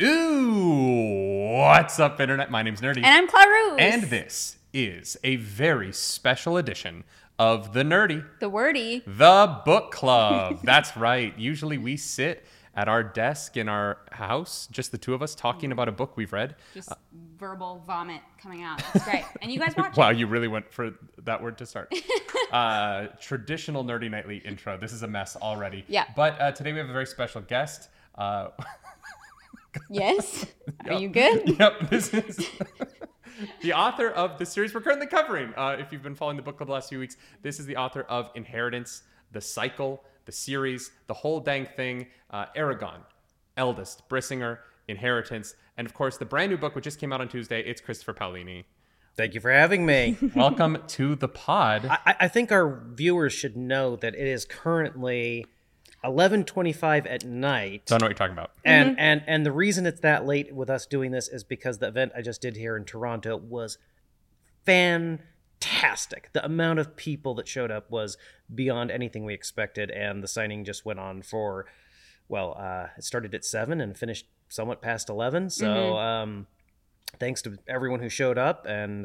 Ooh, what's up, Internet? My name's Nerdy. And I'm Clarus. And this is a very special edition of the Nerdy, the Wordy, the Book Club. That's right. Usually we sit at our desk in our house, just the two of us, talking about a book we've read. Just verbal vomit coming out. It's great. And you guys watch it. Wow, you really went for that word to start. Traditional Nerdy Nightly intro. This is a mess already. Yeah. But today we have a very special guest. Yes? Yep. Are you good? Yep. This is the author of the series we're currently covering. If you've been following the book club the last few weeks, this is the author of Inheritance, The Cycle, the series, the whole dang thing, Eragon, Eldest, Brisingr, Inheritance, and of course, the brand new book, which just came out on Tuesday. It's Christopher Paolini. Thank you for having me. Welcome to the pod. I think our viewers should know that it is currently 11:25 at night. So I know what you're talking about. And, mm-hmm. and the reason it's that late with us doing this is because the event I just did here in Toronto was fantastic. The amount of people that showed up was beyond anything we expected, and the signing just went on for, well, it started at 7 and finished somewhat past 11. So mm-hmm. Thanks to everyone who showed up, and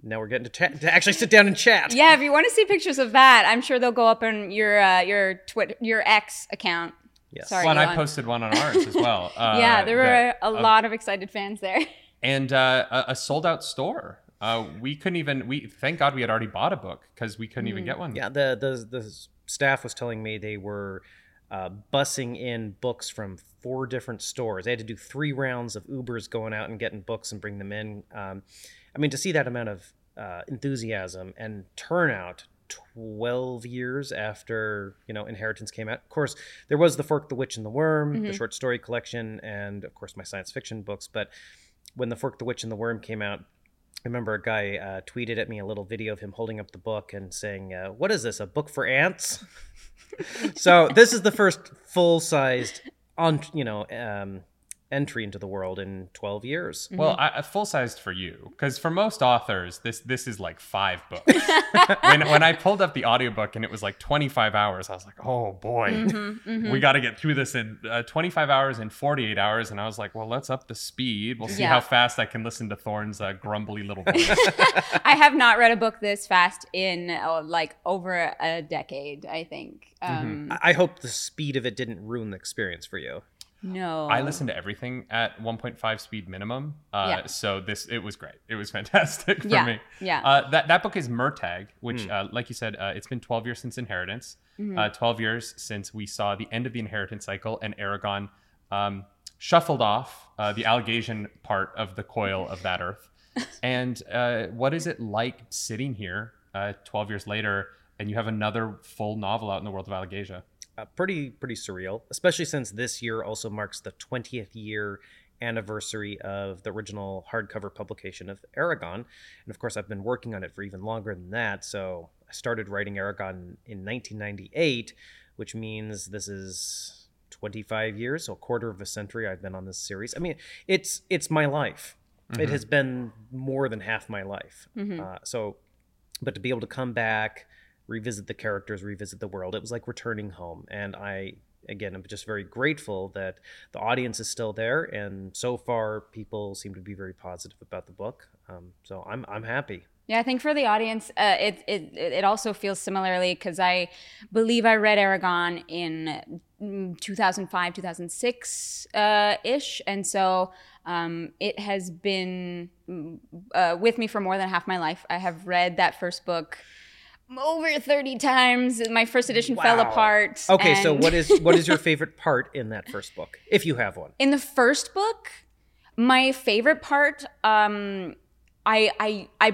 now we're getting to actually sit down and chat. Yeah, if you want to see pictures of that, I'm sure they'll go up on your X account. Yes. Sorry, well, and I posted one on ours as well. Yeah, there were a lot of excited fans there. And a sold-out store. Thank God we had already bought a book because we couldn't even get one. Yeah, the staff was telling me they were bussing in books from 4 different stores. They had to do 3 rounds of Ubers going out and getting books and bring them in. I mean, to see that amount of enthusiasm and turnout 12 years after, Inheritance came out. Of course, there was The Fork, The Witch, and The Worm, the short story collection, and of course my science fiction books. But when The Fork, The Witch, and The Worm came out, I remember a guy tweeted at me a little video of him holding up the book and saying, what is this, a book for ants? So this is the first full-sized entry into the world in 12 years. Mm-hmm. Well, full-sized for you, because for most authors, this is like 5 books. When I pulled up the audiobook and it was like 25 hours, I was like, oh boy, we got to get through this in 25 hours and 48 hours. And I was like, well, let's up the speed. We'll see how fast I can listen to Thorn's grumbly little voice. I have not read a book this fast in over a decade, I think. I hope the speed of it didn't ruin the experience for you. No. I listened to everything at 1.5 speed minimum. So it was great. It was fantastic for me. Yeah. That book is Murtagh, which, like you said, it's been 12 years since Inheritance, 12 years since we saw the end of the Inheritance Cycle, and Eragon shuffled off the Alagaësian part of the coil of that earth. And what is it like sitting here 12 years later, and you have another full novel out in the world of Alagaësia? Pretty surreal, especially since this year also marks the 20th year anniversary of the original hardcover publication of Eragon. And of course, I've been working on it for even longer than that. So I started writing Eragon in 1998, which means this is 25 years, so a quarter of a century I've been on this series. I mean, it's my life. Mm-hmm. It has been more than half my life. Mm-hmm. But to be able to come back, revisit the characters, revisit the world. It was like returning home. And I'm just very grateful that the audience is still there. And so far, people seem to be very positive about the book. So I'm happy. Yeah, I think for the audience, it also feels similarly, because I believe I read Eragon in 2005, 2006-ish. And so it has been with me for more than half my life. I have read that first book over 30 times. My first edition fell apart. Okay, so what is your favorite part in that first book, if you have one? In the first book, my favorite part, I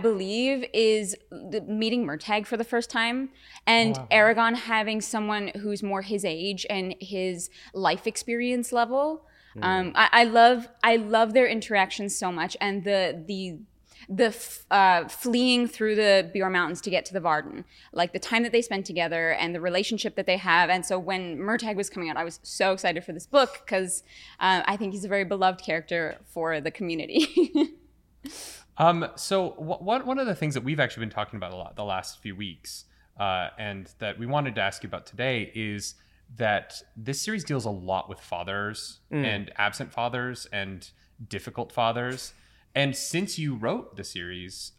believe, is meeting Murtagh for the first time, and Eragon having someone who's more his age and his life experience level. Mm. I love their interactions so much, and the fleeing through the Beor mountains to get to the Varden, like the time that they spent together and the relationship that they have. And so when Murtagh was coming out, I was so excited for this book, because I think he's a very beloved character for the community. So one of the things that we've actually been talking about a lot the last few weeks, and that we wanted to ask you about today, is that this series deals a lot with fathers and absent fathers and difficult fathers. And since you wrote the series,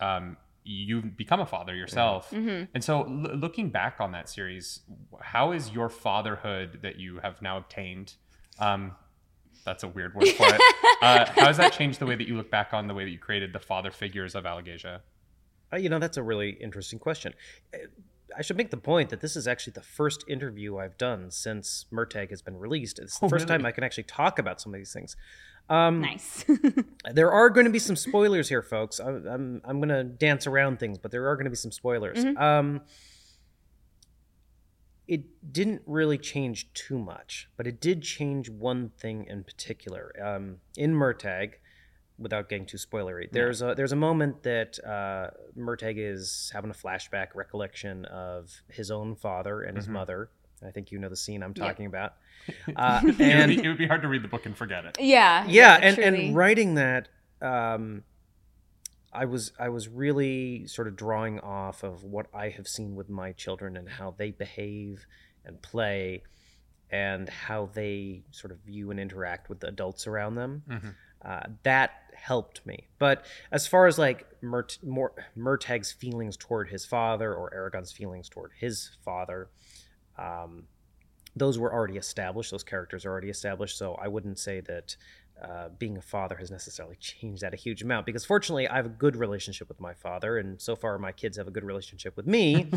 you've become a father yourself. Mm-hmm. And so looking back on that series, how is your fatherhood that you have now obtained, that's a weird word for it, how has that changed the way that you look back on the way that you created the father figures of Alagaësia? You know, that's a really interesting question. I should make the point that this is actually the first interview I've done since Murtagh has been released. It's the first time I can actually talk about some of these things. Nice. There are going to be some spoilers here, folks. I'm going to dance around things, but there are going to be some spoilers. Mm-hmm. It didn't really change too much, but it did change one thing in particular. In Murtagh, without getting too spoilery, there's a moment that Murtagh is having a flashback recollection of his own father and his mother. I think you know the scene I'm talking about. And it would be hard to read the book and forget it. Yeah. And writing that, I was really sort of drawing off of what I have seen with my children and how they behave and play and how they sort of view and interact with the adults around them. Mm-hmm. That helped me. But as far as like Murtagh's feelings toward his father or Eragon's feelings toward his father, those were already established. Those characters are already established. So I wouldn't say that being a father has necessarily changed that a huge amount, because fortunately I have a good relationship with my father, and so far my kids have a good relationship with me,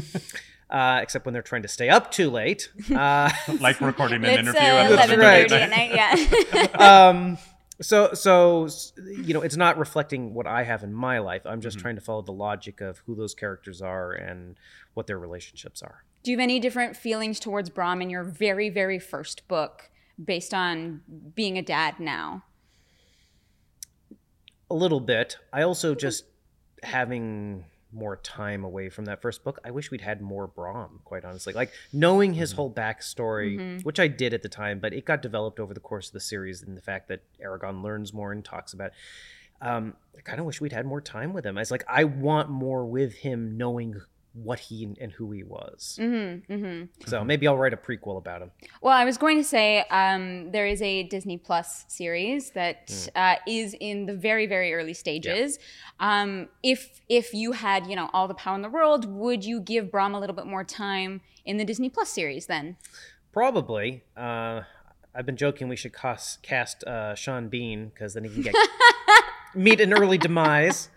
except when they're trying to stay up too late. Like recording an interview at 11:30 at night, yeah. So, you know, it's not reflecting what I have in my life. I'm just trying to follow the logic of who those characters are and what their relationships are. Do you have any different feelings towards Brom in your very, very first book based on being a dad now? A little bit. I also just having more time away from that first book, I wish we'd had more Brom, quite honestly. Like knowing his whole backstory, which I did at the time, but it got developed over the course of the series, and the fact that Eragon learns more and talks about it. I kind of wish we'd had more time with him. I was like, I want more with him knowing what he and who he was. So maybe I'll write a prequel about him. Well, I was going to say there is a Disney Plus series that is in the very, very early stages. Yeah. If you had, you know, all the power in the world, would you give Brom a little bit more time in the Disney Plus series then? Probably. I've been joking we should cast Sean Bean, because then he can get meet an early demise.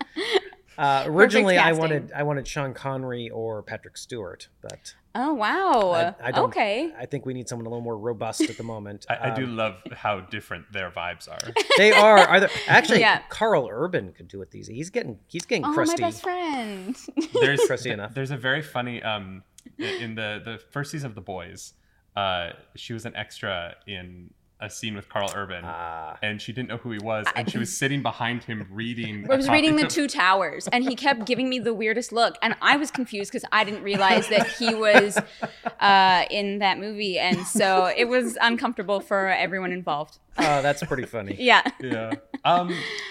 Originally, I wanted Sean Connery or Patrick Stewart, but I think we need someone a little more robust at the moment. I do love how different their vibes are. They are. Carl Urban could do it these days. He's getting crusty. Oh, my best friend. There's crusty enough. There's a very funny in the first season of The Boys. She was an extra in a scene with Carl Urban, and she didn't know who he was, and she was sitting behind him reading. I was reading The Two Towers, and he kept giving me the weirdest look, and I was confused because I didn't realize that he was in that movie, and so it was uncomfortable for everyone involved. Oh, that's pretty funny. Yeah.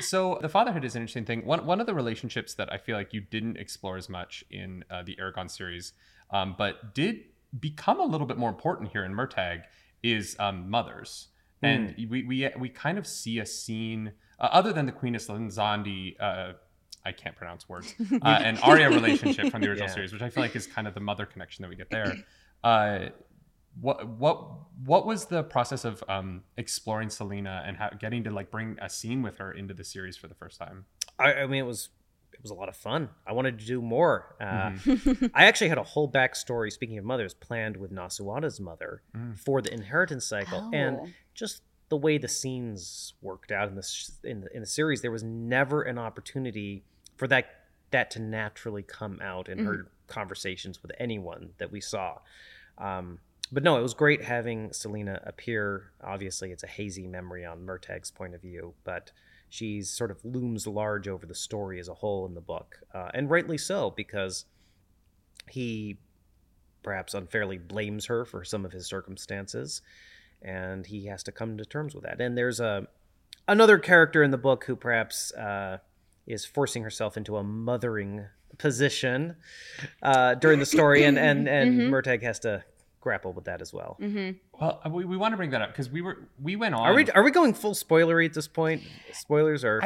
So the fatherhood is an interesting thing. One of the relationships that I feel like you didn't explore as much in the Eragon series, but did become a little bit more important here in Murtagh, is mothers. And we kind of see a scene, other than the Queen Islanzadi, I can't pronounce words, and Arya relationship from the original series, which I feel like is kind of the mother connection that we get there. What was the process of exploring Selena and getting to like bring a scene with her into the series for the first time? I mean, it was a lot of fun. I wanted to do more. I actually had a whole backstory, speaking of mothers, planned with Nasuada's mother for the Inheritance Cycle. Oh. And just the way the scenes worked out in the series, there was never an opportunity for that to naturally come out in her conversations with anyone that we saw. But no, it was great having Selena appear. Obviously, it's a hazy memory on Murtagh's point of view, but she sort of looms large over the story as a whole in the book. And rightly so, because he perhaps unfairly blames her for some of his circumstances, and he has to come to terms with that. And there's another character in the book who perhaps is forcing herself into a mothering position during the story, and Murtagh has to grapple with that as well. Mm-hmm. Well, we want to bring that up because we went on. Are we going full spoilery at this point? Spoilers are.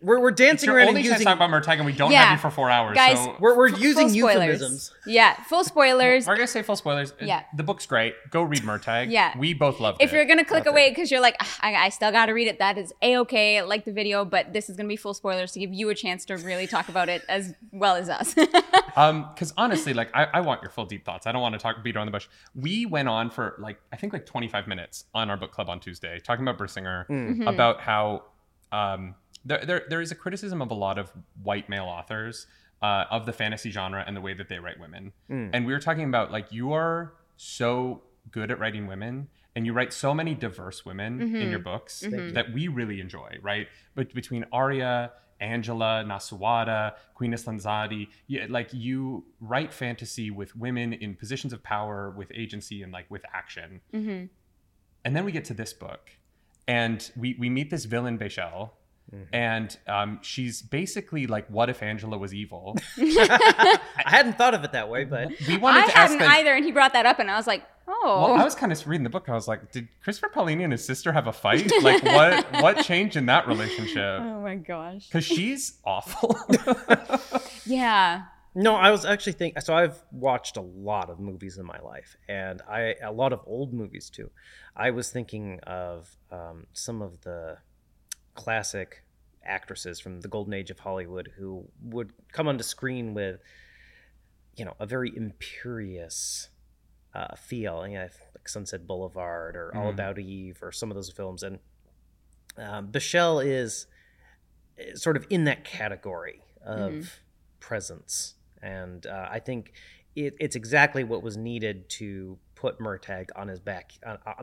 We're dancing around. Only using... talk about Murtagh, and we don't have you for 4 hours, guys. So... We're using euphemisms. Yeah, full spoilers. We're gonna say full spoilers. Yeah, the book's great. Go read Murtagh. Yeah, we both loved it. If you're gonna click away because you're like, I still gotta read it. That is a-okay. Like the video, but this is gonna be full spoilers to give you a chance to really talk about it as well as us. Because honestly, like I want your full deep thoughts. I don't want to beat around the bush. We went on for I think 25 minutes on our book club on Tuesday talking about Brisingr, about how. There is a criticism of a lot of white male authors of the fantasy genre and the way that they write women. Mm. And we were talking about, you are so good at writing women and you write so many diverse women in your books that we really enjoy, right? But between Arya, Angela, Nasuada, Queen Islanzadi, you write fantasy with women in positions of power, with agency and with action. Mm-hmm. And then we get to this book and we meet this villain, Bachel. Mm-hmm. And she's basically what if Angela was evil? I hadn't thought of it that way, but we wanted to ask. I hadn't either, and he brought that up, and I was like, oh. Well, I was kind of reading the book, and I was like, did Christopher Paolini and his sister have a fight? What changed in that relationship? Oh my gosh! Because she's awful. Yeah. No, I was actually thinking, so I've watched a lot of movies in my life, and a lot of old movies too. I was thinking of some of the classic actresses from the golden age of Hollywood who would come onto screen with, a very imperious feel, Sunset Boulevard or All About Eve or some of those films. And Bachel is sort of in that category of presence. And I think it's exactly what was needed to put Murtagh on his back,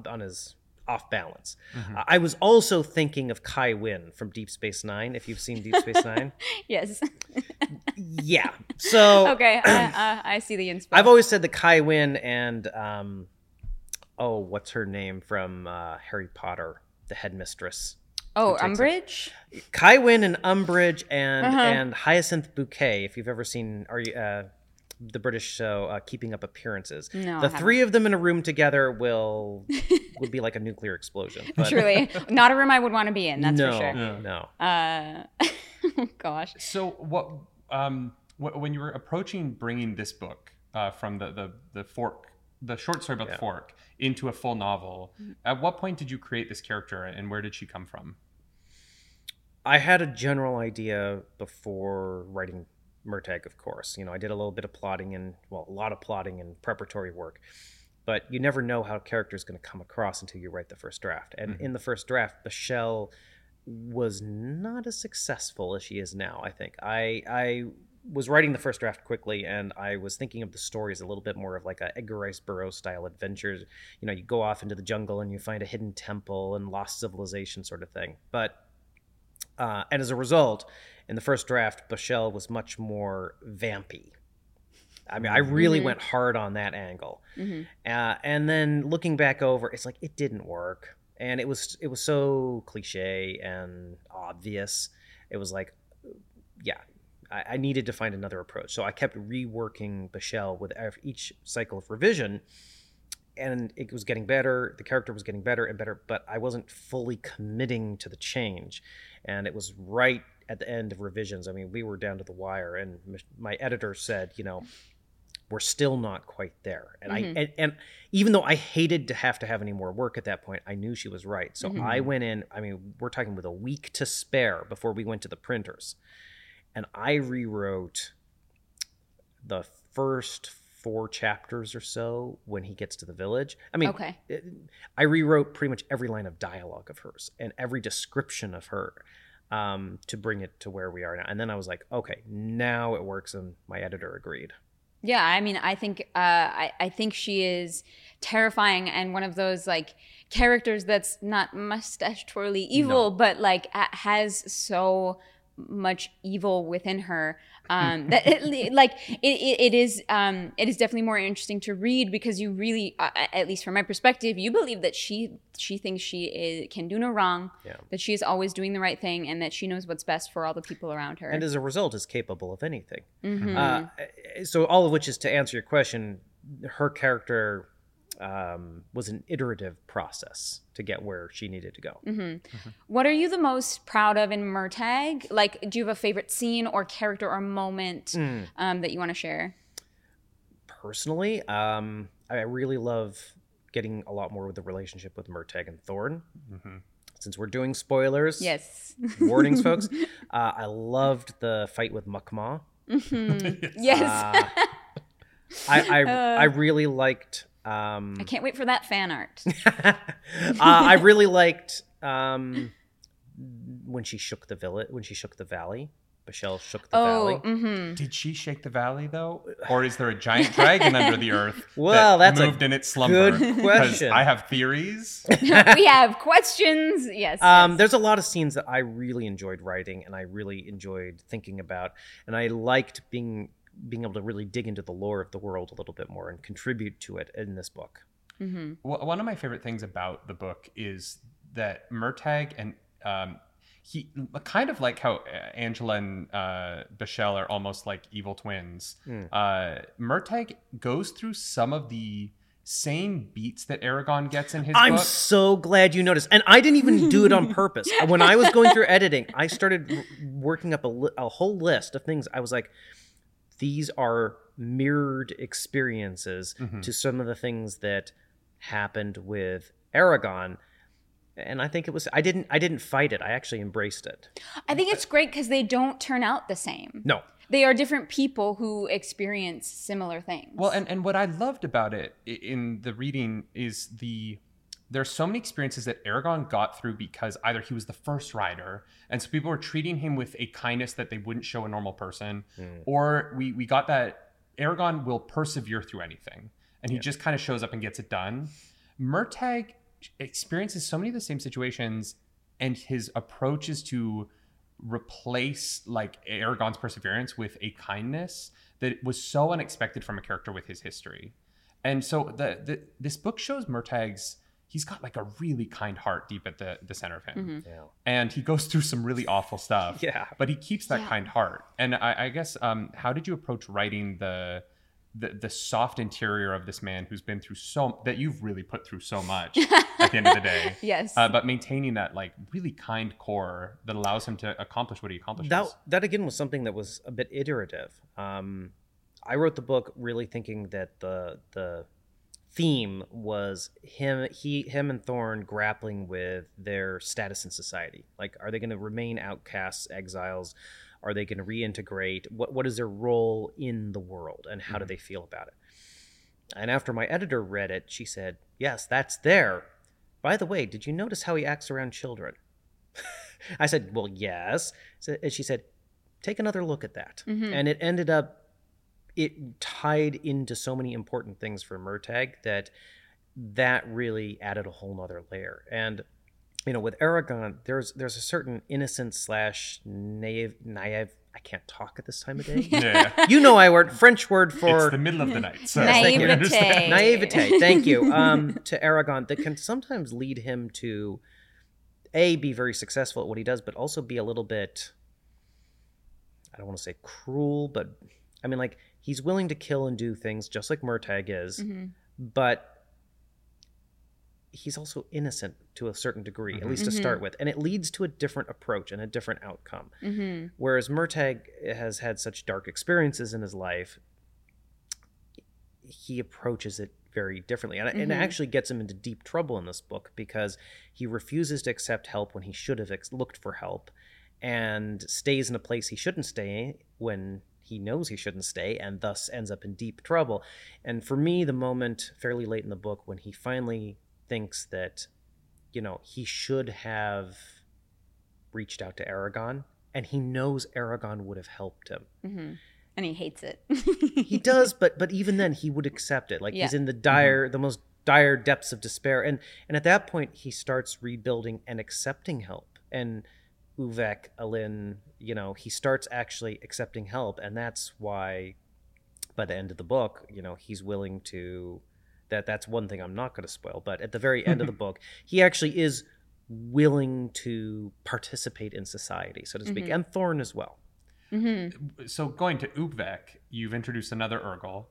on his off balance. Mm-hmm. I was also thinking of Kai Wynn from Deep Space Nine, if you've seen Deep Space Nine. Yes. Yeah. So. Okay, I see the inspiration. I've always said that Kai Wynn and, what's her name from Harry Potter, the headmistress. Oh, Umbridge? Kai Wynn and Umbridge and Hyacinth Bouquet, if you've ever seen, the British show Keeping Up Appearances. No, the three of them in a room together would be like a nuclear explosion. But... Truly, not a room I would want to be in. That's for sure. No. Oh gosh. So what? When you were approaching bringing this book from the Fork, the short story about the Fork, into a full novel, at what point did you create this character, and where did she come from? I had a general idea before writing Murtagh, of course. I did a little bit of plotting a lot of plotting and preparatory work, but you never know how a character is going to come across until you write the first draft. And in the first draft, Bachel was not as successful as she is now, I think. I was writing the first draft quickly, and I was thinking of the stories a little bit more of a Edgar Rice Burroughs style adventures. You go off into the jungle and you find a hidden temple and lost civilization sort of thing. But and as a result, in the first draft, Bachel was much more vampy. I mean, I really went hard on that angle. Mm-hmm. And then looking back over, it's it didn't work. And it was so cliche and obvious. It was I needed to find another approach. So I kept reworking Bachel with each cycle of revision. And it was getting better. The character was getting better and better, but I wasn't fully committing to the change. And it was right at the end of revisions. I mean, we were down to the wire, and my editor said, we're still not quite there. And I even though I hated to have any more work at that point, I knew she was right. So I went in, I mean, we're talking with a week to spare before we went to the printers. And I rewrote the first 4 chapters or so when he gets to the village. I mean, okay. I rewrote pretty much every line of dialogue of hers and every description of her to bring it to where we are now. And then I was like, okay, now it works. And my editor agreed. Yeah, I mean, I think I think she is terrifying and one of those characters that's not mustache twirly evil, but has so much evil within her that it is definitely more interesting to read because you really, at least from my perspective, you believe that she thinks she can do no wrong, that she is always doing the right thing, and that she knows what's best for all the people around her, and as a result is capable of anything. So all of which is to answer your question, her character was an iterative process to get where she needed to go. Mm-hmm. Mm-hmm. What are you the most proud of in Murtagh? Like, do you have a favorite scene or character or moment that you want to share? Personally, I really love getting a lot more with the relationship with Murtagh and Thorn. Mm-hmm. Since we're doing spoilers, yes, warnings, folks. I loved the fight with Mukma. Mm-hmm. Yes. I really liked. I can't wait for that fan art. I really liked when she shook the village, when she shook the valley. Bachel shook the valley. Mm-hmm. Did she shake the valley though, or is there a giant dragon under the earth? Well, that's moved in its slumber. Good question. I have theories. We have questions. Yes, yes. There's a lot of scenes that I really enjoyed writing, and I really enjoyed thinking about, and I liked being able to really dig into the lore of the world a little bit more and contribute to it in this book. Mm-hmm. Well, one of my favorite things about the book is that Murtagh and he kind of like how Angela and Bachel are almost like evil twins. Murtagh goes through some of the same beats that Eragon gets in his book. I'm so glad you noticed. And I didn't even do it on purpose. When I was going through editing, I started working up a whole list of things. I was like, these are mirrored experiences to some of the things that happened with Eragon. And I think it was, I didn't fight it. I actually embraced it. I think it's great because they don't turn out the same. No. They are different people who experience similar things. Well, and what I loved about it in the reading is there's so many experiences that Eragon got through because either he was the first rider, and so people were treating him with a kindness that they wouldn't show a normal person, or we got that Eragon will persevere through anything, and he just kind of shows up and gets it done. Murtagh experiences so many of the same situations, and his approach is to replace like Eragon's perseverance with a kindness that was so unexpected from a character with his history. And so this book shows Murtagh's, he's got like a really kind heart deep at the center of him. Mm-hmm. Yeah. And he goes through some really awful stuff, but he keeps that kind heart. And I guess, how did you approach writing the soft interior of this man who's been through so, that you've really put through so much at the end of the day. Yes. But maintaining that like really kind core that allows him to accomplish what he accomplishes. That again was something that was a bit iterative. I wrote the book really thinking that the theme was him and Thorn grappling with their status in society. Like, are they going to remain outcasts, exiles? Are they going to reintegrate? What is their role in the world, and how do they feel about it? And after my editor read it, she said, yes, that's there. By the way, did you notice how he acts around children? I said, well, yes. And she said, take another look at that. Mm-hmm. And it tied into so many important things for Murtagh that really added a whole nother layer. And you know, with Eragon, there's a certain innocence / naive. I can't talk at this time of day. Yeah. You know, French word for it's the middle of the night. So. Yes, naivete. Thank you. To Eragon, that can sometimes lead him to be very successful at what he does, but also be a little bit. I don't want to say cruel, but I mean, like, he's willing to kill and do things just like Murtagh is, but he's also innocent to a certain degree, at least to start with. And it leads to a different approach and a different outcome. Mm-hmm. Whereas Murtagh has had such dark experiences in his life, he approaches it very differently. And it actually gets him into deep trouble in this book because he refuses to accept help when he should have looked for help, and stays in a place he shouldn't stay when he knows he shouldn't stay, and thus ends up in deep trouble. And for me, the moment fairly late in the book when he finally thinks that, you know, he should have reached out to Eragon, and he knows Eragon would have helped him. Mm-hmm. And he hates it. He does, but even then he would accept it. Like, he's in the most dire depths of despair. And at that point, he starts rebuilding and accepting help. And Uvek, Alin, you know, he starts actually accepting help. And that's why by the end of the book, you know, he's willing to... That's one thing I'm not going to spoil, but at the very end of the book, he actually is willing to participate in society, so to speak, and Thorn as well. Mm-hmm. So going to Uvek, you've introduced another Urgal.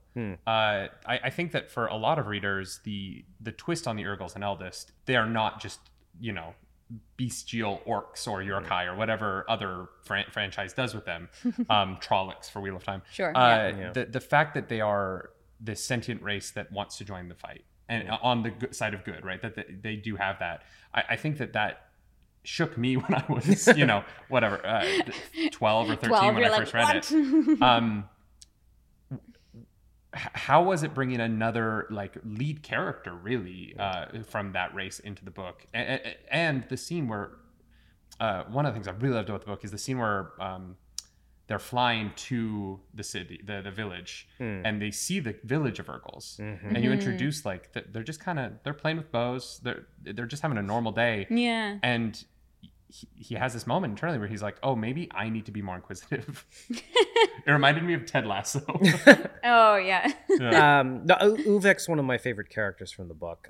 I think that for a lot of readers, the twist on the Urgals and Eldest, they are not just, you know, bestial orcs or Yorkai or whatever other franchise does with them. Trollocs for Wheel of Time. Sure. The fact that they are this sentient race that wants to join the fight and on the side of good, right? That they do have that. I think that shook me when I was, 12 or 13 when I first read it. How was it bringing another lead character really from that race into the book? And the scene where one of the things I really loved about the book is the scene where they're flying to the city, the village, and they see the village of Urgals, and you introduce they're just they're playing with bows, they're just having a normal day, and he has this moment internally where he's like, oh, maybe I need to be more inquisitive. It reminded me of Ted Lasso. Oh, yeah. Uvek's one of my favorite characters from the book.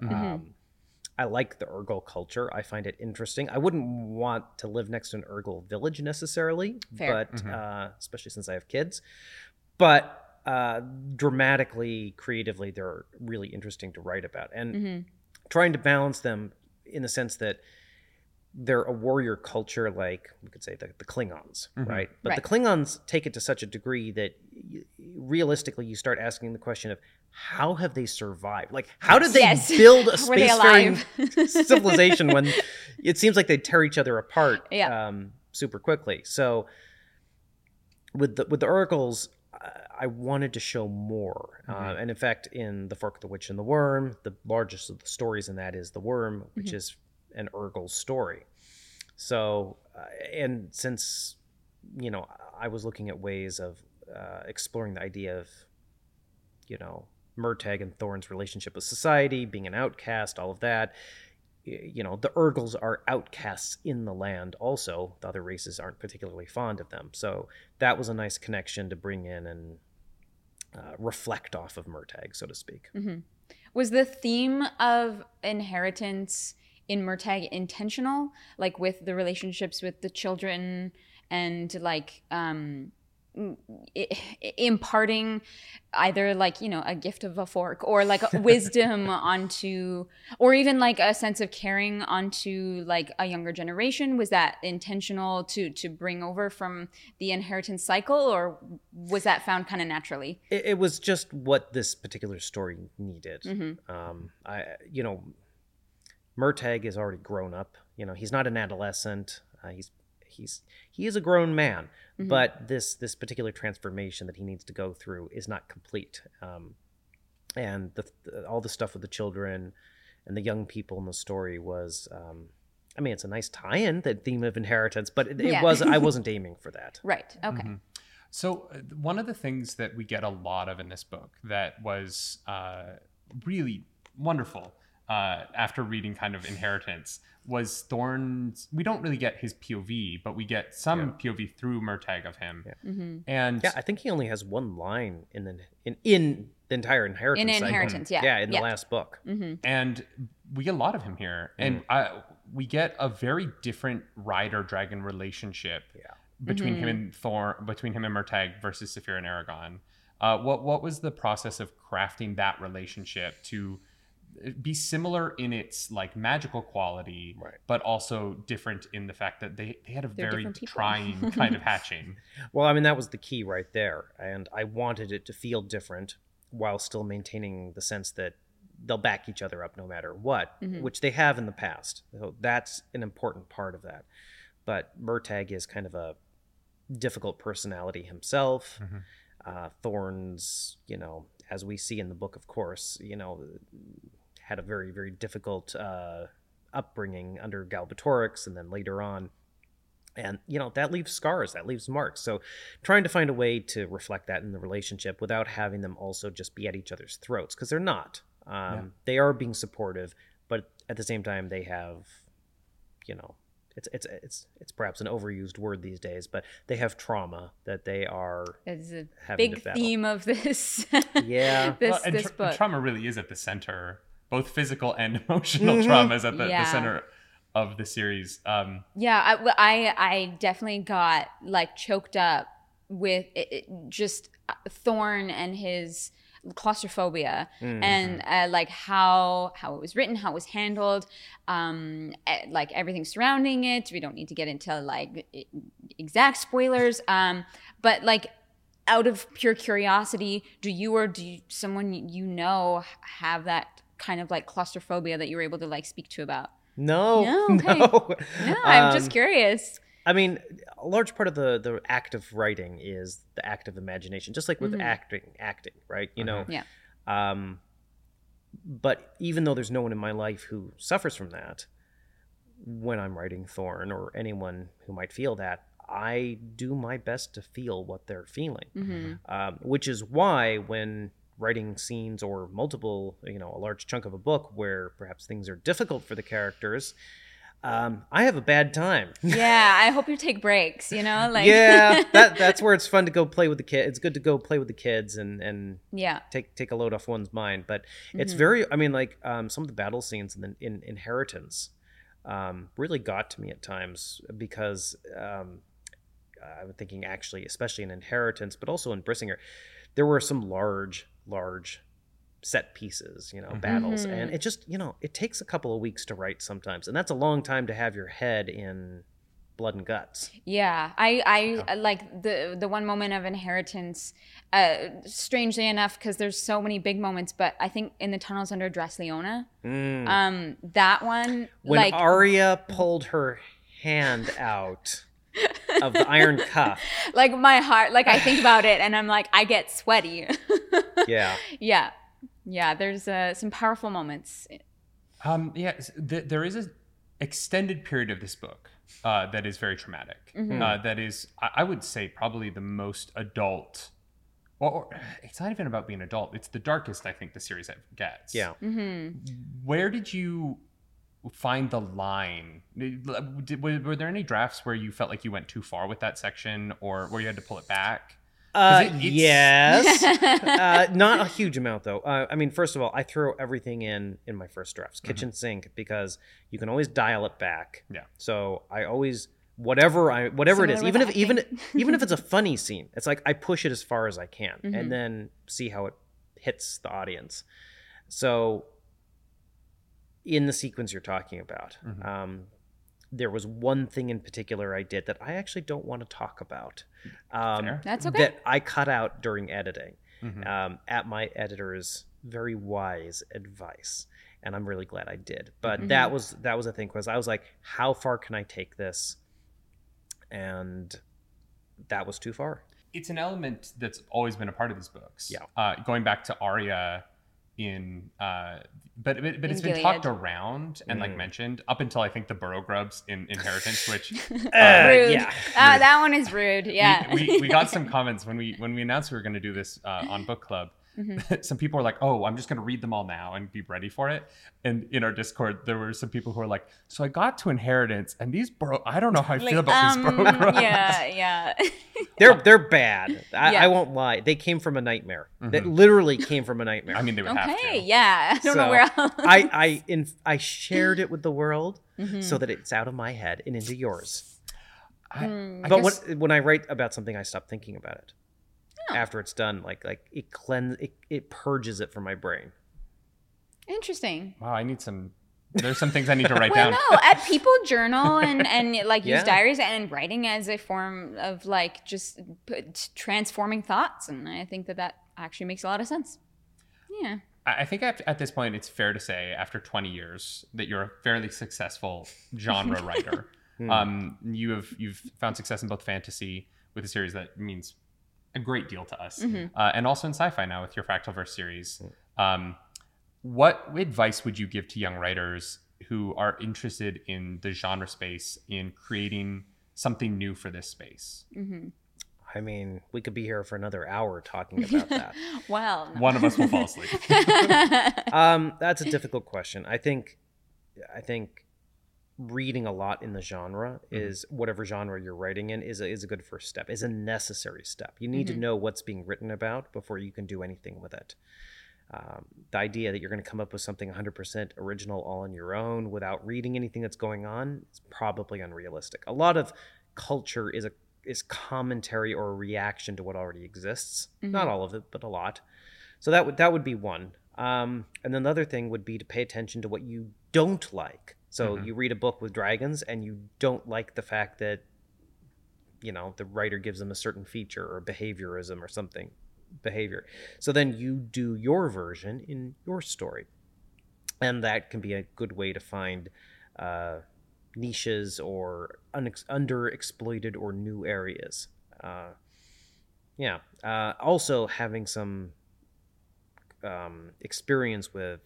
I like the Urgal culture. I find it interesting. I wouldn't want to live next to an Urgal village necessarily, but especially since I have kids. But dramatically, creatively, they're really interesting to write about. And trying to balance them in the sense that they're a warrior culture, like we could say the Klingons, right? But the Klingons take it to such a degree that realistically you start asking the question of how have they survived? Like, how did they build a spacefaring civilization when it seems like they tear each other apart super quickly? So with the Urgals, I wanted to show more. And in fact, in The Fork, The Witch, and The Worm, the largest of the stories in that is The Worm, which is an Urgal story. So, and since, I was looking at ways of exploring the idea of, Murtagh and Thorn's relationship with society, being an outcast, all of that, the Urgals are outcasts in the land also. The other races aren't particularly fond of them. So that was a nice connection to bring in and reflect off of Murtagh, so to speak. Was the theme of inheritance in Murtagh intentional, like with the relationships with the children and imparting either a gift of a fork or a wisdom onto, or even a sense of caring onto a younger generation? Was that intentional to bring over from the inheritance cycle, or was that found kind of naturally? It was just what this particular story needed. Murtagh is already grown up. He's not an adolescent. He is a grown man, but this particular transformation that he needs to go through is not complete. And all the stuff with the children and the young people in the story was, it's a nice tie-in, that theme of inheritance, but it was, I wasn't aiming for that. Right. Okay. So one of the things that we get a lot of in this book that was really wonderful, after reading Inheritance, was Thorn's. We don't really get his POV, but we get some POV through Murtagh of him. Yeah. And I think he only has one line in the entire Inheritance. In the last book. And we get a lot of him here, and we get a very different rider-dragon relationship between him and Thorn, between him and Murtagh versus Saphira and Eragon. What was the process of crafting that relationship to be similar in its magical quality, but also different in the fact that they had a very trying kind of hatching? Well, that was the key right there. And I wanted it to feel different while still maintaining the sense that they'll back each other up no matter what, which they have in the past. So that's an important part of that. But Murtagh is kind of a difficult personality himself. Thorn's, as we see in the book, of course, had a very, very difficult upbringing under Galbatorix, and then later on. And, that leaves scars, that leaves marks. So trying to find a way to reflect that in the relationship without having them also just be at each other's throats, because they're not. They are being supportive, but at the same time, they have, it's perhaps an overused word these days, but they have trauma that they are having to battle. It's a big theme of this. This book. Trauma really is at the center, both physical and emotional trauma is at the center of the series. I definitely got choked up with just Thorn and his claustrophobia and like how it was written, how it was handled, like everything surrounding it. We don't need to get into like exact spoilers, but like out of pure curiosity, do you or do someone you know have that kind of like claustrophobia that you were able to like speak to about? No, I'm just curious. I mean, a large part of the act of writing is the act of imagination, just like with acting, right? You know? Yeah. But even though there's no one in my life who suffers from that, when I'm writing Thorn or anyone who might feel that, I do my best to feel what they're feeling, which is why when writing scenes or multiple, you know, a large chunk of a book where perhaps things are difficult for the characters, I have a bad time. Yeah, I hope you take breaks, you know? Like yeah, that's where it's fun to go play with the kids. It's good to go play with the kids and yeah, take a load off one's mind. But it's very, I mean, like some of the battle scenes in Inheritance really got to me at times because I'm thinking actually, especially in Inheritance, but also in Brisingr, there were some large set pieces, you know, battles. And it just, you know, it takes a couple of weeks to write sometimes. And that's a long time to have your head in blood and guts. Yeah. I like the one moment of Inheritance, strangely enough, because there's so many big moments, but I think in the tunnels under Drasleona, that one. When like, Arya pulled her hand out of the iron cuff. Like my heart, like I think about it and I'm like, I get sweaty. Yeah. Yeah. Yeah, there's some powerful moments. There is an extended period of this book that is very traumatic. That is, I would say, probably the most adult. Or it's not even about being adult. It's the darkest, I think, the series ever gets. Yeah. Where did you find the line? Were there any drafts where you felt like you went too far with that section or where you had to pull it back? Yes. Not a huge amount, though. I mean, first of all, I throw everything in my first drafts. Kitchen sink, because you can always dial it back. Yeah. So I always, whatever it is, even if it's a funny scene, it's like I push it as far as I can and then see how it hits the audience. So in the sequence you're talking about, there was one thing in particular I did that I actually don't want to talk about. That's okay. That I cut out during editing at my editor's very wise advice. And I'm really glad I did. But that was a thing, because I was like, how far can I take this? And that was too far. It's an element that's always been a part of these books. Yeah. Going back to Arya in but it's Gil'ead. Been talked around and like mentioned up until I think the burrow grubs in Inheritance, which rude. Yeah, that one is rude. Yeah, we got some comments when we announced we were going to do this on book club. Some people were like, oh, I'm just going to read them all now and be ready for it. And in our Discord there were some people who were like, so I got to Inheritance and these burrow, I don't know how I feel about these burrow grubs. Yeah They're bad. I won't lie. They came from a nightmare. That literally came from a nightmare. I mean, they would have to. Okay, yeah. I don't know where else. I shared it with the world so that it's out of my head and into yours. I guess... when I write about something, I stop thinking about it after it's done. Like it purges it from my brain. Interesting. Wow, I need some. There's some things I need to write down. Well, no, people journal and like use diaries and writing as a form of like just transforming thoughts. And I think that actually makes a lot of sense. Yeah. I think at this point, it's fair to say after 20 years that you're a fairly successful genre writer. You've found success in both fantasy with a series that means a great deal to us. And also in sci-fi now with your Fractalverse series. What advice would you give to young writers who are interested in the genre space in creating something new for this space? I mean, we could be here for another hour talking about that. Well, one of us will fall asleep. That's a difficult question. I think reading a lot in the genre is, whatever genre you're writing in, is a good first step. Is a necessary step. You need to know what's being written about before you can do anything with it. The idea that you're going to come up with something 100% original all on your own without reading anything that's going on is probably unrealistic. A lot of culture is a is commentary or reaction to what already exists. Mm-hmm. Not all of it, but a lot. So that would be one. And another thing would be to pay attention to what you don't like. So mm-hmm. you read a book with dragons and you don't like the fact that, you know, the writer gives them a certain feature or behaviorism or something, behavior. So then you do your version in your story. And that can be a good way to find niches or underexploited or new areas. Also having some experience with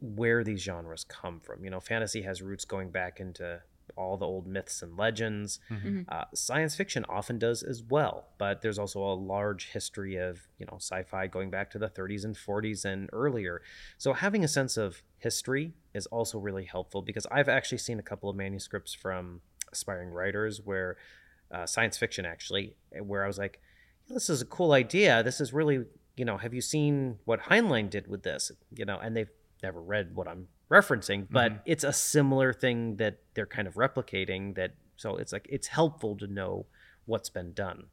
where these genres come from. You know, fantasy has roots going back into all the old myths and legends. Mm-hmm. Science fiction often does as well, but there's also a large history of, you know, sci-fi going back to the 30s and 40s and earlier. So having a sense of history is also really helpful, because I've actually seen a couple of manuscripts from aspiring writers where science fiction actually, where I was like, this is a cool idea. This is really, you know, have you seen what Heinlein did with this? You know, and they've never read what I'm referencing, but mm-hmm. it's a similar thing that they're kind of replicating that. So it's like, it's helpful to know what's been done.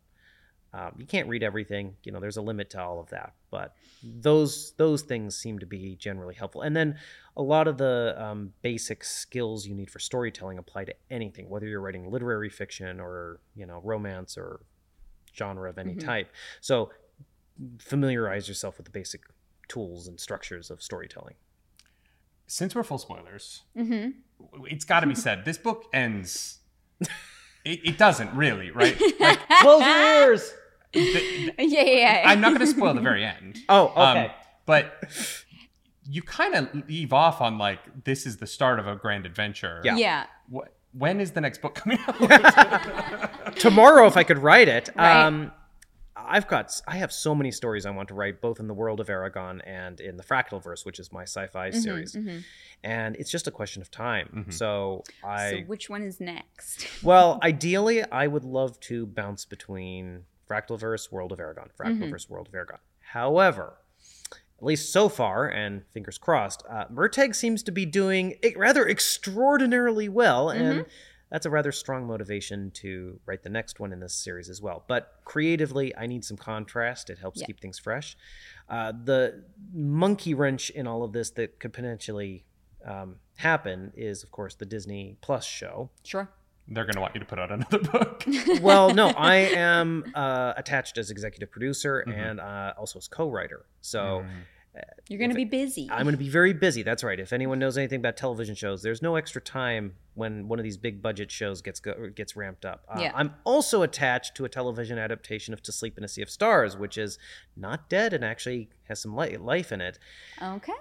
You can't read everything, you know, there's a limit to all of that, but those things seem to be generally helpful. And then a lot of the basic skills you need for storytelling apply to anything, whether you're writing literary fiction or, you know, romance or genre of any mm-hmm. type. So familiarize yourself with the basic tools and structures of storytelling. Since we're full spoilers, mm-hmm. it's got to be said, this book ends. It doesn't really, right? Like, close your ears. Yeah. I'm not going to spoil the very end. Oh, okay. But you kind of leave off on like, this is the start of a grand adventure. Yeah. When is the next book coming out? Tomorrow, if I could write it. Right. I have so many stories I want to write, both in the world of Eragon and in the Fractalverse, which is my sci-fi mm-hmm, series. Mm-hmm. And it's just a question of time. Mm-hmm. So which one is next? Well, ideally, I would love to bounce between Fractalverse, world of Eragon, Fractalverse, mm-hmm. world of Eragon. However, at least so far, and fingers crossed, Murtagh seems to be doing it rather extraordinarily well. Mm-hmm. And that's a rather strong motivation to write the next one in this series as well. But creatively, I need some contrast. It helps keep things fresh. The monkey wrench in all of this that could potentially happen is, of course, the Disney Plus show. Sure. They're going to want you to put out another book. Well, no, I am attached as executive producer mm-hmm. and also as co-writer. So... Mm-hmm. You're going to be busy. I'm going to be very busy. That's right. If anyone knows anything about television shows, there's no extra time when one of these big budget shows gets ramped up. I'm also attached to a television adaptation of To Sleep in a Sea of Stars, which is not dead and actually has some life in it. Okay.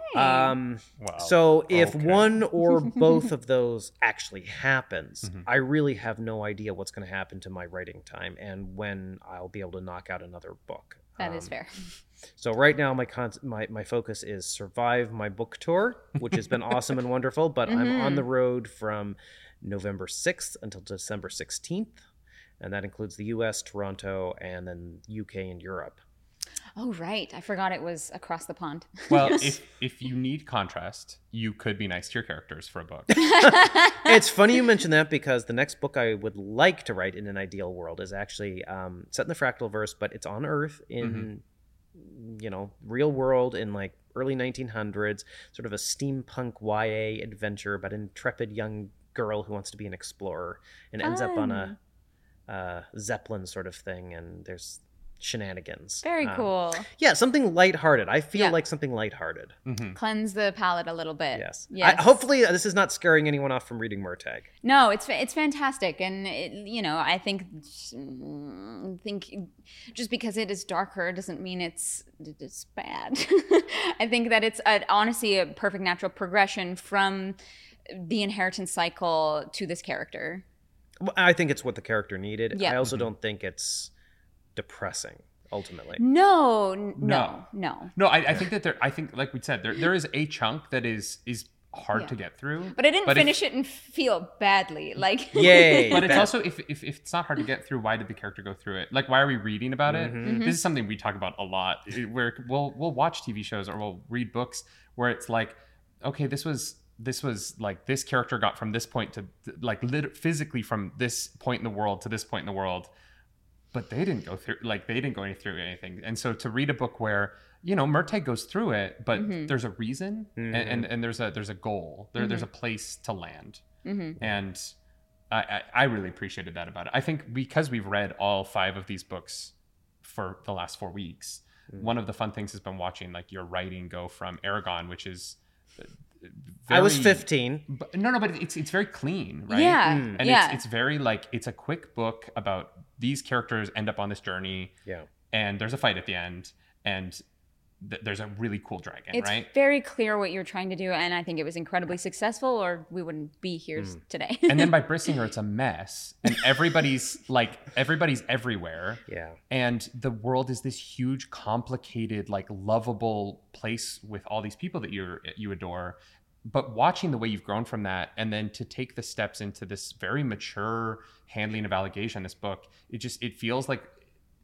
If one or both of those actually happens, mm-hmm. I really have no idea what's going to happen to my writing time and when I'll be able to knock out another book. That is fair. So right now my focus is survive my book tour, which has been awesome and wonderful, but mm-hmm. I'm on the road from November 6th until December 16th, and that includes the US, Toronto, and then UK and Europe. Oh, right. I forgot it was across the pond. Well, if you need contrast, you could be nice to your characters for a book. It's funny you mention that, because the next book I would like to write in an ideal world is actually set in the Fractalverse, but it's on Earth in, mm-hmm. you know, real world in like early 1900s, sort of a steampunk YA adventure about an intrepid young girl who wants to be an explorer and ends up on a Zeppelin sort of thing. And there's shenanigans. Very cool. Yeah, something lighthearted. I feel like something lighthearted. Mm-hmm. Cleanse the palate a little bit. Yes. Hopefully this is not scaring anyone off from reading Murtagh. No, it's fantastic. And it, you know, I think just because it is darker doesn't mean it's bad. I think that it's honestly a perfect natural progression from the Inheritance Cycle to this character. I think it's what the character needed. Yeah. I also mm-hmm. don't think it's depressing ultimately. No. I think that I think like we said, there is a chunk that is hard to get through, but I didn't finish it and feel badly like yay. But it's also if it's not hard to get through, why did the character go through it? Like, why are we reading about mm-hmm. it? Mm-hmm. This is something we talk about a lot, where we'll watch TV shows or we'll read books where it's like, okay, this was this was like this character got from this point to like physically from this point in the world to this point in the world, but they didn't go through through anything. And so to read a book where, you know, Murtagh goes through it, but there's a reason and there's a goal, there's a place to land. And I really appreciated that about it. I think because we've read all 5 of these books for the last 4 weeks, one of the fun things has been watching like your writing go from Eragon, which is very, I was 15. But, no, but it's very clean, right? Yeah. And it's very like, it's a quick book about these characters end up on this journey. Yeah. And there's a fight at the end and there's a really cool dragon, it's right? It's very clear what you're trying to do. And I think it was incredibly successful or we wouldn't be here today. And then by Brisingr, it's a mess. And everybody's everywhere. Yeah. And the world is this huge, complicated, like lovable place with all these people that you adore. But watching the way you've grown from that and then to take the steps into this very mature handling of Alagaësia in this book, it feels like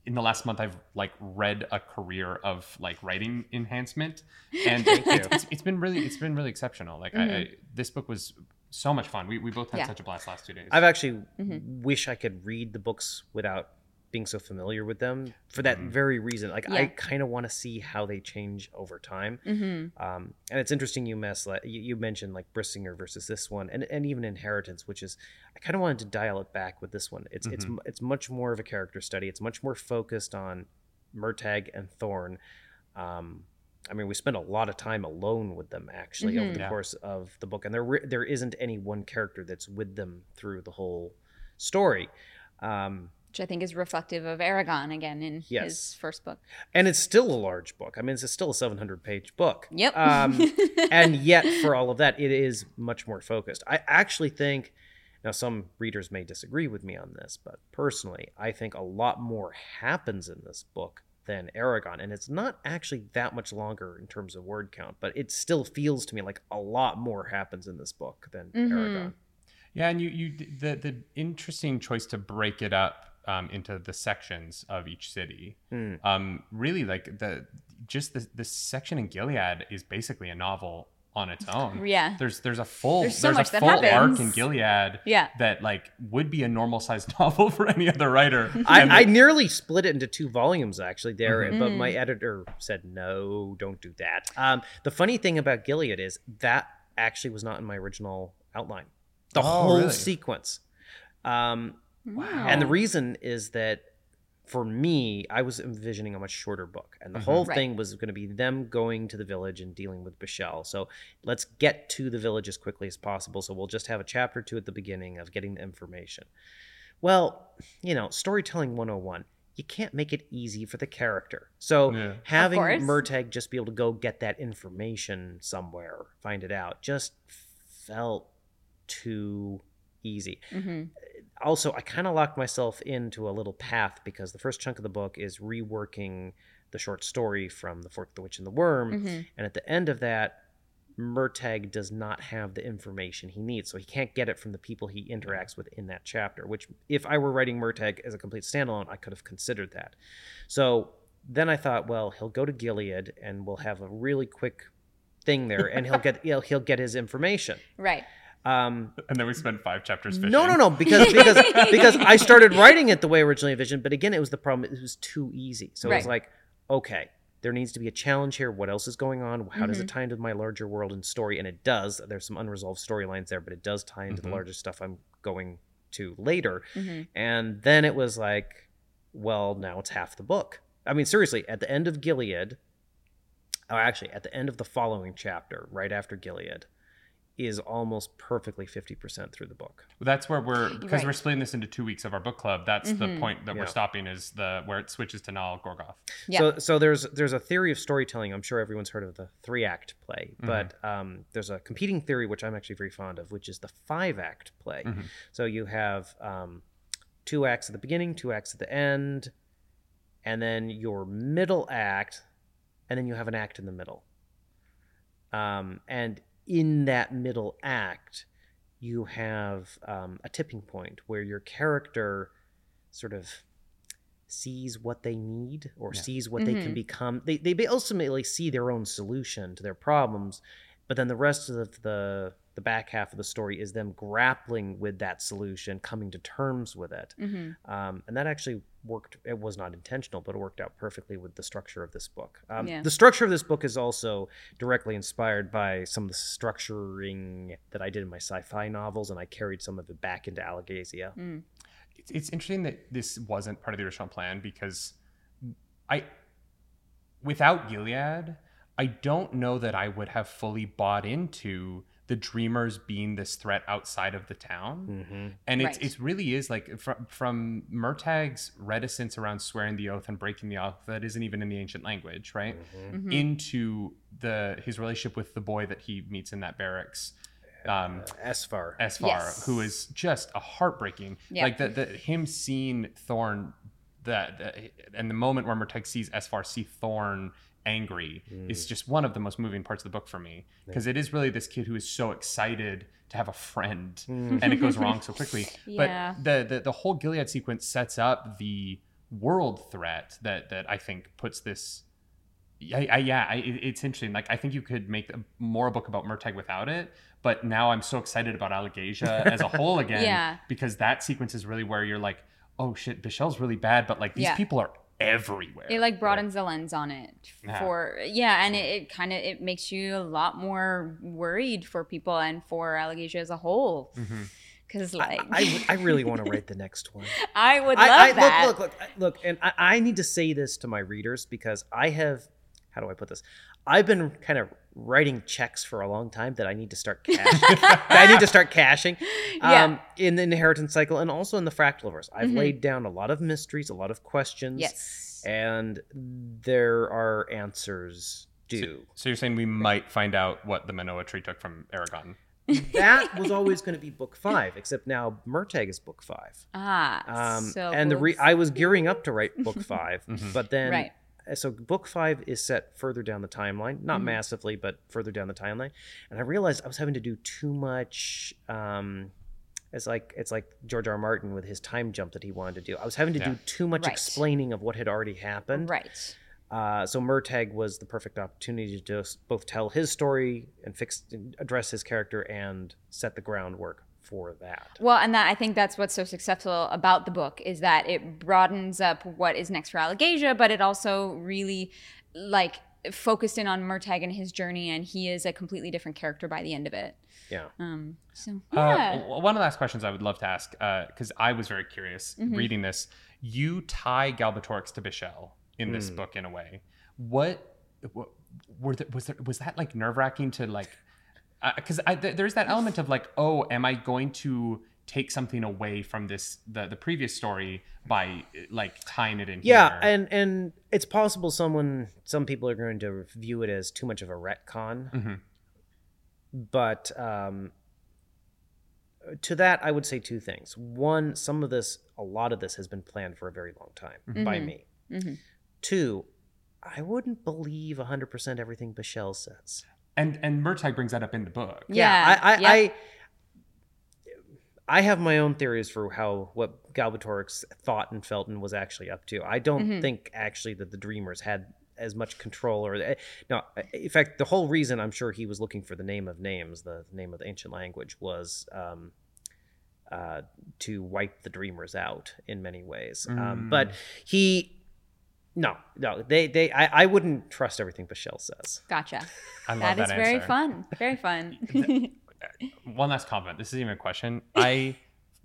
in the last month, I've like read a career of like writing enhancement, and it's been really exceptional. Like I this book was so much fun. We both had such a blast last 2 days. I've actually wish I could read the books without being so familiar with them for that very reason. Like I kind of want to see how they change over time. And it's interesting you mentioned like Brisingr versus this one and even Inheritance, which is, I kind of wanted to dial it back with this one. It's much more of a character study. It's much more focused on Murtagh and Thorn. I mean, we spent a lot of time alone with them actually over the course of the book. And there isn't any one character that's with them through the whole story. Which I think is reflective of Eragon again in his first book. And it's still a large book. I mean, it's still a 700-page book. Yep. And yet, for all of that, it is much more focused. I actually think, now some readers may disagree with me on this, but personally, I think a lot more happens in this book than Eragon. And it's not actually that much longer in terms of word count, but it still feels to me like a lot more happens in this book than Eragon. Yeah, and the interesting choice to break it up into the sections of each city. Really, like the section in Gilead is basically a novel on its own. Yeah, there's a full arc in Gilead. Yeah. That like would be a normal sized novel for any other writer. I nearly split it into 2 volumes actually there, but my editor said no, don't do that. The funny thing about Gilead is that actually was not in my original outline. The whole sequence. Wow. And the reason is that for me, I was envisioning a much shorter book. And the whole thing was going to be them going to the village and dealing with Bachel. So let's get to the village as quickly as possible. So we'll just have a chapter 2 at the beginning of getting the information. Well, you know, storytelling 101, you can't make it easy for the character. So having Murtagh just be able to go get that information somewhere, find it out, just felt too easy. Also, I kind of locked myself into a little path because the first chunk of the book is reworking the short story from The Fork, The Witch, and The Worm. And at the end of that, Murtagh does not have the information he needs. So he can't get it from the people he interacts with in that chapter, which if I were writing Murtagh as a complete standalone, I could have considered that. So then I thought, well, he'll go to Gilead and we'll have a really quick thing there and he'll get his information. Right. And then we spent 5 chapters fishing. No, because I started writing it the way I originally envisioned, but again, it was the problem. It was too easy. So it was like, okay, there needs to be a challenge here. What else is going on? How does it tie into my larger world and story? And it does. There's some unresolved storylines there, but it does tie into the larger stuff I'm going to later. And then it was like, well, now it's half the book. I mean, seriously, at the end of Gilead, or actually at the end of the following chapter, right after Gilead, is almost perfectly 50% through the book. Well, that's where we're splitting this into 2 weeks of our book club. That's the point that we're stopping is where it switches to Nal Gorgoth. Yeah. So there's a theory of storytelling. I'm sure everyone's heard of the 3-act play, but there's a competing theory, which I'm actually very fond of, which is the 5-act play. So you have 2 acts at the beginning, 2 acts at the end, and then your middle act, and then you have an act in the middle. And in that middle act, you have a tipping point where your character sort of sees what they need or sees what they can become. They ultimately see their own solution to their problems, but then the rest of the the back half of the story is them grappling with that solution, coming to terms with it. Mm-hmm. And that actually worked. It was not intentional, but it worked out perfectly with the structure of this book. The structure of this book is also directly inspired by some of the structuring that I did in my sci-fi novels, and I carried some of it back into Alagaësia. Mm. It's interesting that this wasn't part of the original plan, because without Gil'ead, I don't know that I would have fully bought into the Dreamers being this threat outside of the town. Mm-hmm. And it really is like from Murtagh's reticence around swearing the oath and breaking the oath that isn't even in the ancient language, right? Mm-hmm. Mm-hmm. Into his relationship with the boy that he meets in that barracks. Esfar, yes. Who is just a heartbreaking, like him seeing Thorn, and the moment where Murtagh sees Esfar see Thorn angry is just one of the most moving parts of the book for me, because it is really this kid who is so excited to have a friend and it goes wrong so quickly. But the whole Gil'ead sequence sets up the world threat that I think puts this. It's interesting. Like, I think you could make more a book about Murtagh without it, but now I'm so excited about Alagaësia as a whole again, because that sequence is really where you're like, oh shit, Bichelle's really bad, but like these people are everywhere. It like broadens the lens on it and it kind of, it makes you a lot more worried for people and for Alagaësia as a whole. Mm-hmm. Because like I really want to write the next one. I would love that. Look, and I need to say this to my readers, because I have. How do I put this? I've been kind of writing checks for a long time that I need to start cashing. In the Inheritance Cycle and also in the Fractalverse. I've laid down a lot of mysteries, a lot of questions. Yes. And there are answers due. So you're saying we might find out what the Menoa tree took from Eragon? That was always going to be book 5, except now Murtagh is book 5. I was gearing up to write book 5, but then... Right. So book 5 is set further down the timeline, not massively, but further down the timeline. And I realized I was having to do too much. It's like George R. Martin with his time jump that he wanted to do. I was having to do too much explaining of what had already happened. Right. So Murtagh was the perfect opportunity to both tell his story and address his character and set the groundwork for that. Well, and I think that's what's so successful about the book, is that it broadens up what is next for Alagaësia, but it also really like focused in on Murtagh and his journey, and he is a completely different character by the end of it. One of the last questions I would love to ask, because I was very curious reading this, you tie Galbatorix to Bachel in this book in a way. What was that like nerve-wracking to like, because there's that element of like, oh, am I going to take something away from this the previous story by like tying it in here? and it's possible some people are going to view it as too much of a retcon, but to that I would say two things. One, a lot of this has been planned for a very long time by me. Two, I wouldn't believe 100% everything Bachel says. And Murtagh brings that up in the book. I have my own theories for what Galbatorix thought and felt and was actually up to. I don't think actually that the Dreamers had as much control in fact, the whole reason I'm sure he was looking for the name of names, the name of the ancient language, was to wipe the Dreamers out in many ways. But he... No, they. I wouldn't trust everything Bachel says. Gotcha. I love that answer. That is very fun. Very fun. One last comment. This isn't even a question. I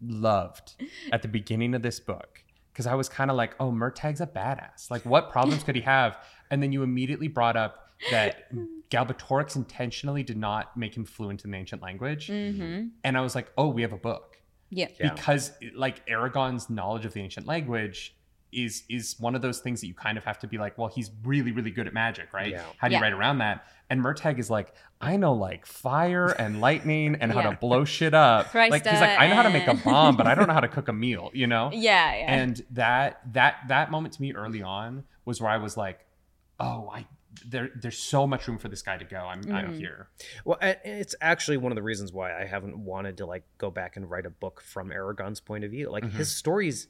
loved at the beginning of this book, because I was kind of like, oh, Murtagh's a badass. Like, what problems could he have? And then you immediately brought up that Galbatorix intentionally did not make him fluent in the ancient language. Mm-hmm. And I was like, oh, we have a book. Yeah. Because like Eragon's knowledge of the ancient language is one of those things that you kind of have to be like, well, he's really, really good at magic, right? Yeah. How do you write around that? And Murtagh is like, I know like fire and lightning and how to blow shit up. He's like, I know how to make a bomb, but I don't know how to cook a meal, you know? Yeah. And that moment to me early on was where I was like, oh, there's so much room for this guy to go. I'm here. Well, it's actually one of the reasons why I haven't wanted to like go back and write a book from Eragon's point of view. Like his stories...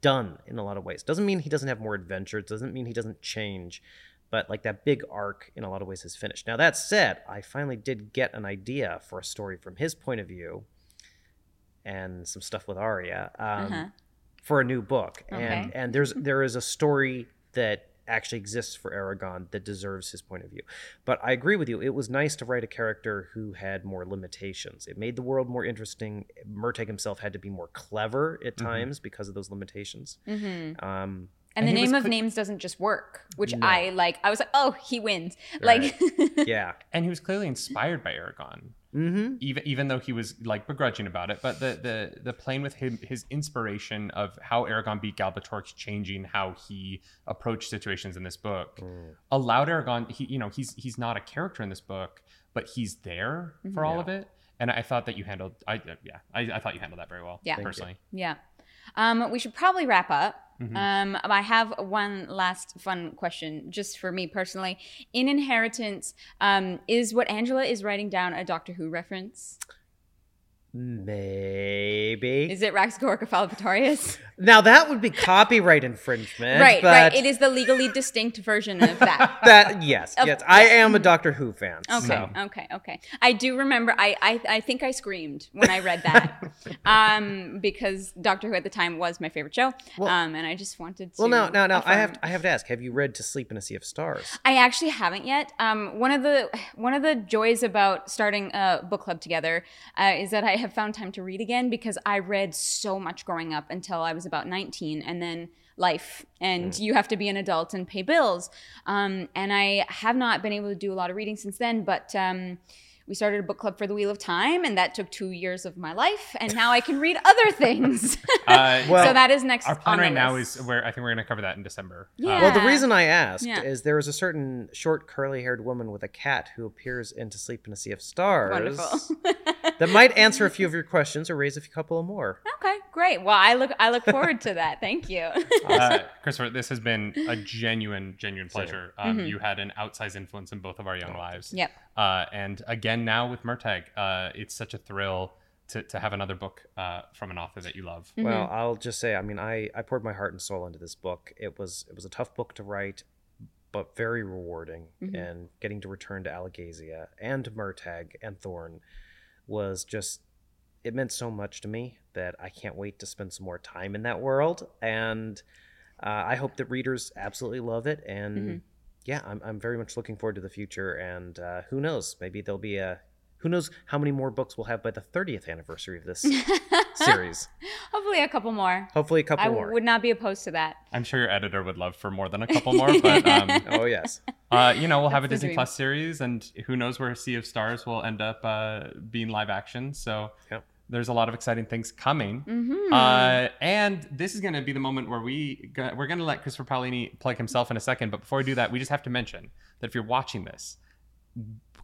done in a lot of ways. Doesn't mean he doesn't have more adventures, doesn't mean he doesn't change, But like that big arc in a lot of ways is finished. Now that said, I finally did get an idea for a story from his point of view and some stuff with Arya for a new book. Okay. And there is a story that actually exists for Eragon that deserves his point of view. But I agree with you. It was nice to write a character who had more limitations. It made the world more interesting. Murtagh himself had to be more clever at times because of those limitations. Mm-hmm. And the name of names doesn't just work, which no. I was like, oh, he wins. Right. Like, yeah. And he was clearly inspired by Eragon, even though he was like begrudging about it. But the playing with him, his inspiration of how Eragon beat Galbatorix, changing how he approached situations in this book, allowed Eragon. He's not a character in this book, but he's there for all of it. And I thought that you handled. I thought you handled that very well. Yeah. Personally. Yeah. We should probably wrap up. Mm-hmm. I have one last fun question just for me personally. In Inheritance, is what Angela is writing down a Doctor Who reference? Maybe. Is it Rax Gorgophalopatorius? Now that would be copyright infringement. Right. It is the legally distinct version of that. Yes. I am a Doctor Who fan. Okay. I do remember, I think I screamed when I read that because Doctor Who at the time was my favorite show. Well, and I just wanted to. Well, no. I have to ask. Have you read To Sleep in a Sea of Stars? I actually haven't yet. One of the joys about starting a book club together is that I have found time to read again because I read so much growing up until I was about 19, and then life, and you have to be an adult and pay bills. And I have not been able to do a lot of reading since then, but we started a book club for The Wheel of Time, and that took 2 years of my life, and now I can read other things. So that is next on the list. Our plan right now is where I think we're going to cover that in December. Yeah. Well, the reason I asked is there is a certain short, curly-haired woman with a cat who appears in To Sleep in a Sea of Stars. Wonderful. That might answer a few of your questions or raise a couple of more. Okay, great. Well, I look forward to that. Thank you. Christopher, this has been a genuine pleasure. You had an outsized influence in both of our young lives. Yep. And again, now with Murtagh, it's such a thrill to have another book from an author that you love. Mm-hmm. Well, I'll just say, I mean, I poured my heart and soul into this book. It was a tough book to write, but very rewarding. Mm-hmm. And getting to return to Alagaësia and Murtagh and Thorn was just, it meant so much to me that I can't wait to spend some more time in that world. And I hope that readers absolutely love it. And yeah, I'm very much looking forward to the future, and who knows? Maybe there'll be who knows how many more books we'll have by the 30th anniversary of this series. Hopefully a couple more. I would not be opposed to that. I'm sure your editor would love for more than a couple more, but oh yes. We'll have a Disney dream. Plus series, and who knows where Sea of Stars will end up being live action. So there's a lot of exciting things coming. Mm-hmm. And this is going to be the moment where we're going to let Christopher Paolini plug himself in a second. But before we do that, we just have to mention that if you're watching this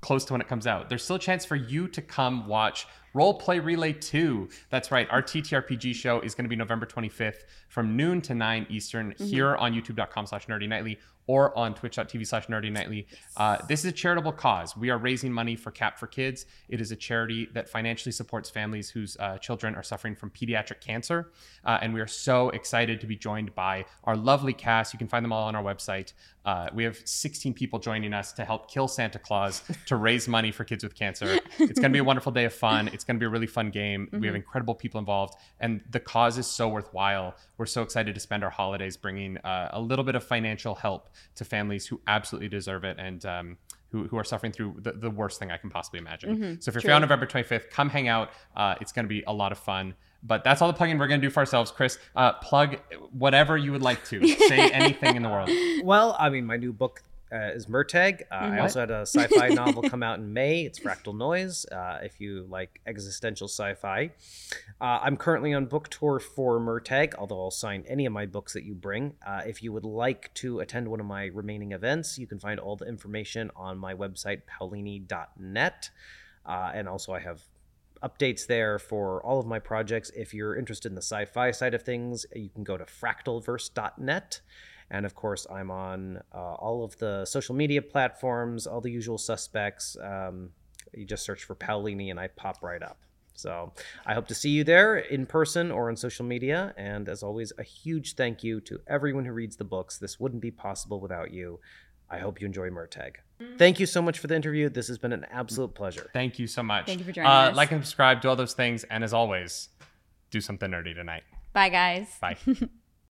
close to when it comes out, there's still a chance for you to come watch Role Play Relay 2. That's right. Our TTRPG show is going to be November 25th from noon to 9 Eastern here on youtube.com/nerdynightly or on twitch.tv/nerdynightly. This is a charitable cause. We are raising money for Cap for Kids. It is a charity that financially supports families whose children are suffering from pediatric cancer. And we are so excited to be joined by our lovely cast. You can find them all on our website. We have 16 people joining us to help kill Santa Claus to raise money for kids with cancer. It's going to be a wonderful day of fun. It's going to be a really fun game. We have incredible people involved, and the cause is so worthwhile. We're so excited to spend our holidays bringing a little bit of financial help to families who absolutely deserve it, and who are suffering through the worst thing I can possibly imagine. So if you're free on November 25th, come hang out. It's going to be a lot of fun. But that's all the plugging we're going to do for ourselves. Chris, plug whatever you would like to. Say anything in the world. Well, I mean, my new book is Murtagh. I also had a sci-fi novel come out in May. It's Fractal Noise, if you like existential sci-fi. I'm currently on book tour for Murtagh, although I'll sign any of my books that you bring. If you would like to attend one of my remaining events, you can find all the information on my website, paolini.net. And also I have updates there for all of my projects. If you're interested in the sci-fi side of things, you can go to fractalverse.net. And of course, I'm on all of the social media platforms, all the usual suspects. You just search for Paolini and I pop right up. So I hope to see you there in person or on social media. And as always, a huge thank you to everyone who reads the books. This wouldn't be possible without you. I hope you enjoy Murtagh. Thank you so much for the interview. This has been an absolute pleasure. Thank you so much. Thank you for joining us. Like and subscribe, do all those things. And as always, do something nerdy tonight. Bye, guys. Bye.